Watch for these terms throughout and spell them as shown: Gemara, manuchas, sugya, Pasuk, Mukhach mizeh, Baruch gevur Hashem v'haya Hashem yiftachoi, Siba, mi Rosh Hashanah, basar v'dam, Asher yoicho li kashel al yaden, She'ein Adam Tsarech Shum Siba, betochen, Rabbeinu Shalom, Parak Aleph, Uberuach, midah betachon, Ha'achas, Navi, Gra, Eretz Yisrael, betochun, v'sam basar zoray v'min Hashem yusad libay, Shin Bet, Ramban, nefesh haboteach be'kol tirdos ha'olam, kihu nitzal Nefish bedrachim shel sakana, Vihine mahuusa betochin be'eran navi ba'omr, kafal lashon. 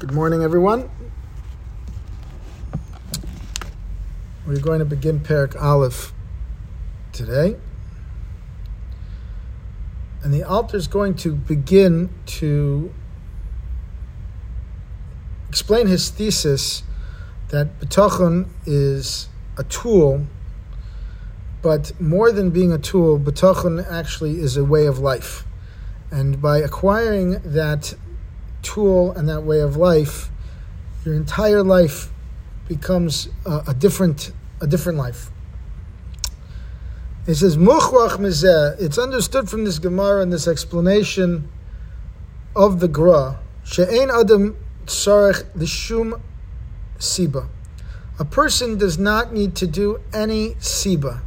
Good morning, everyone. We're going to begin Parak Aleph today. And the altar is going to begin to explain his thesis that betochun is a tool, but more than being a tool, betochun actually is a way of life. And by acquiring that tool and that way of life, your entire life becomes a different life. It says Mukhach mizeh. It's understood from this Gemara and this explanation of the Gra, She'ein Adam Tsarech Shum Siba. A person does not need to do any Siba,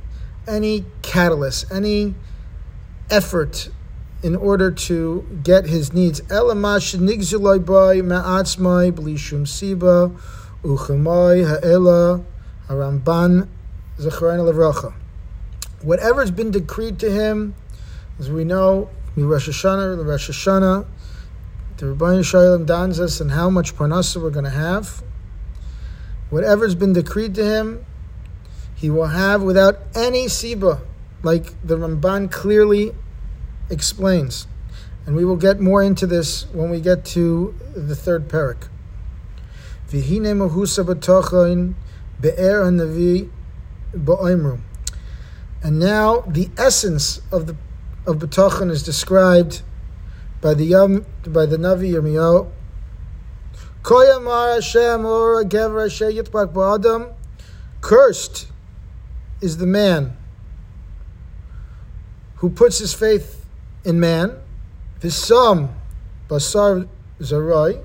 any catalyst, any effort in order to get his needs. Whatever's been decreed to him, as we know, mi Rosh Hashanah, le Rosh Hashanah, the Rabbeinu Shalom dons us and how much parnassah we're going to have. Whatever's been decreed to him, he will have without any Siba, like the Ramban clearly explains, and we will get more into this when we get to the third parak. Vihine mahuusa betochin be'eran navi ba'omr. And now the essence of betochen is described by the Navi Yirmiyahu. Koyamar Hashem or gevur Hashem yiftachoi adam. Cursed is the man who puts his faith in man, v'sam basar zoray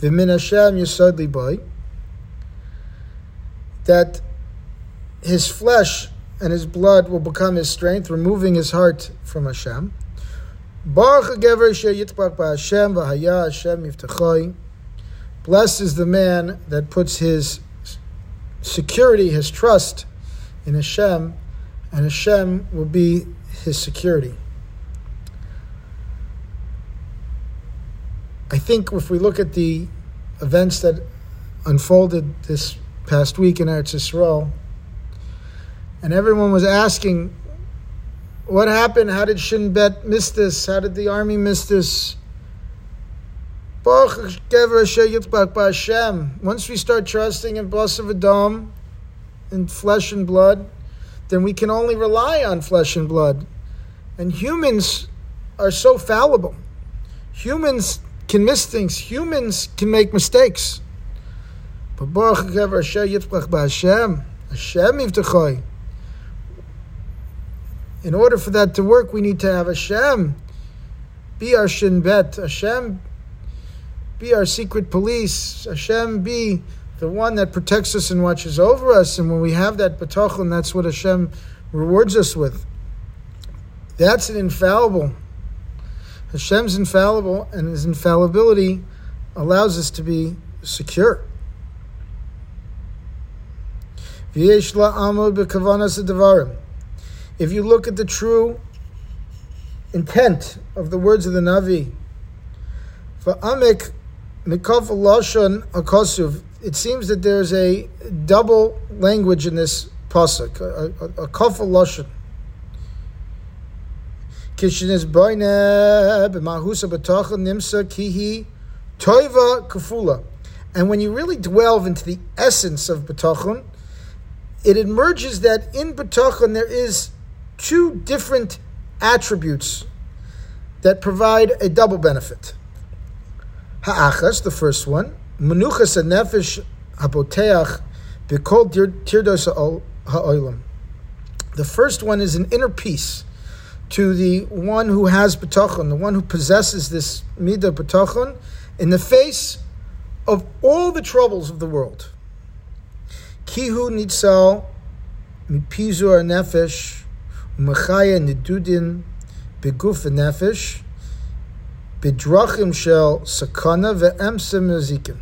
v'min Hashem yusad libay, that his flesh and his blood will become his strength, removing his heart from Hashem. Baruch gevur Hashem v'haya Hashem yiftachoi. Blessed is the man that puts his security, his trust in Hashem, and Hashem will be his security. I think if we look at the events that unfolded this past week in Eretz Yisrael, and everyone was asking, what happened? How did Shin Bet miss this? How did the army miss this? Once we start trusting in basar v'dam, in flesh and blood, then we can only rely on flesh and blood. And humans are so fallible. Humans can miss things. Humans can make mistakes. But Baruch gevur Hashem yiftachoi. In order for that to work, we need to have Hashem be our Shin Bet. Hashem be our secret police. Hashem be the one that protects us and watches over us. And when we have that betochen, that's what Hashem rewards us with. That's an infallible. Hashem's infallible, and his infallibility allows us to be secure. If you look at the true intent of the words of the Navi, it seems that there's a double language in this Pasuk, a kafal lashon. And when you really delve into the essence of betochun, it emerges that in betochun there is two different attributes that provide a double benefit. Ha'achas, the first one, manuchas and nefesh haboteach be'kol tirdos ha'olam. The first one is an inner peace to the one who has betochen, the one who possesses this midah betachon, in the face of all the troubles of the world. Kihu nitzal Nefish bedrachim shel sakana.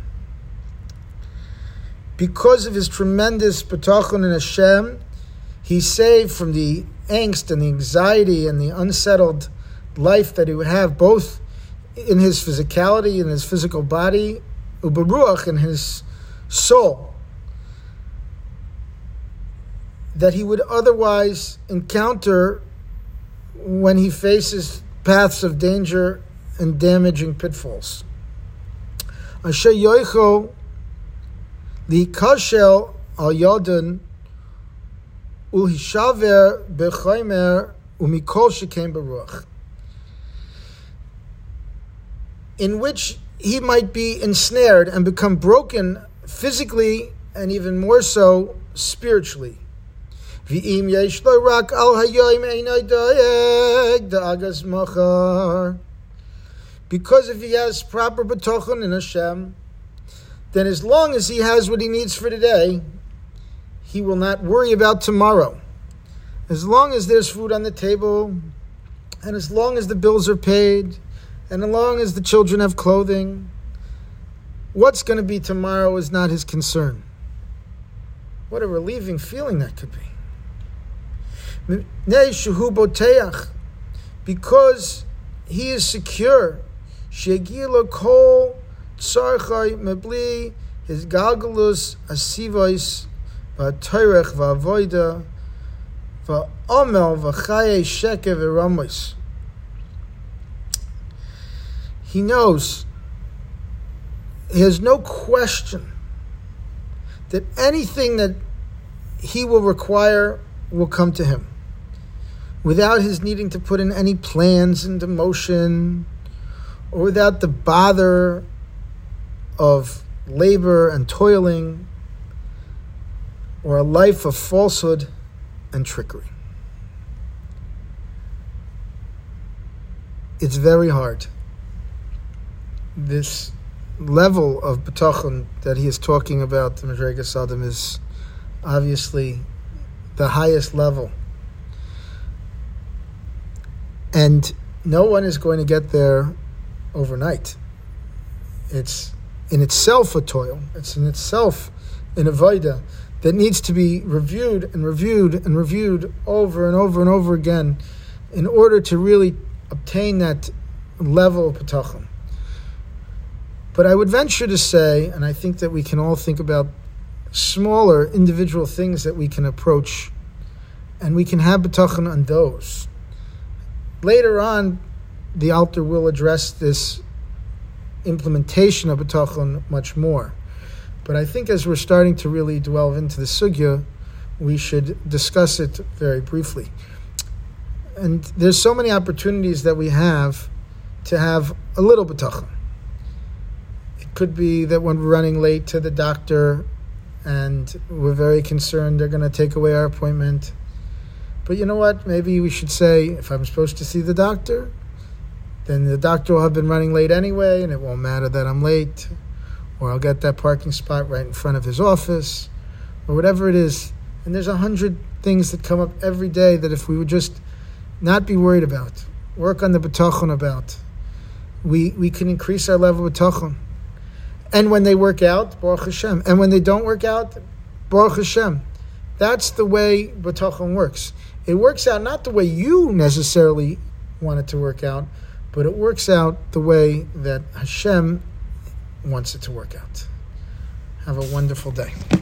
Because of his tremendous betochen in Hashem, he's saved from the angst and the anxiety and the unsettled life that he would have both in his physicality, in his physical body, Uberuach, in his soul, that he would otherwise encounter when he faces paths of danger and damaging pitfalls. Asher yoicho li kashel al yaden uhishaver bechaimer umikol shekem baruch, in which he might be ensnared and become broken physically and even more so spiritually. Because if he has proper betochun in Hashem, then as long as he has what he needs for today, he will not worry about tomorrow. As long as there's food on the table, and as long as the bills are paid, and as long as the children have clothing, what's going to be tomorrow is not his concern. What a relieving feeling that could be. Because he is secure, his galgalus asivois v'atorech v'avoida v'omel v'chaye sheke v'ramois. He knows, he has no question that anything that he will require will come to him without his needing to put in any plans into motion, or without the bother of labor and toiling, or a life of falsehood and trickery. It's very hard, this level of betochen that he is talking about. The Madregas Adam is obviously the highest level, and no one is going to get there overnight. It's in itself a toil. It's in itself an avodah that needs to be reviewed and reviewed and reviewed over and over and over again in order to really obtain that level of betochen. But I would venture to say, and I think that we can all think about smaller individual things that we can approach, and we can have betochen on those. Later on, the altar will address this implementation of betochen much more. But I think as we're starting to really delve into the sugya, we should discuss it very briefly. And there's so many opportunities that we have to have a little betochen. Could be that when we're running late to the doctor and we're very concerned they're going to take away our appointment. But you know what? Maybe we should say, if I'm supposed to see the doctor, then the doctor will have been running late anyway, and it won't matter that I'm late, or I'll get that parking spot right in front of his office, or whatever it is. And there's 100 things that come up every day that if we would just not be worried about, work on the betochen about, we can increase our level of betochen. And when they work out, Baruch Hashem. And when they don't work out, Baruch Hashem. That's the way betochen works. It works out not the way you necessarily want it to work out, but it works out the way that Hashem wants it to work out. Have a wonderful day.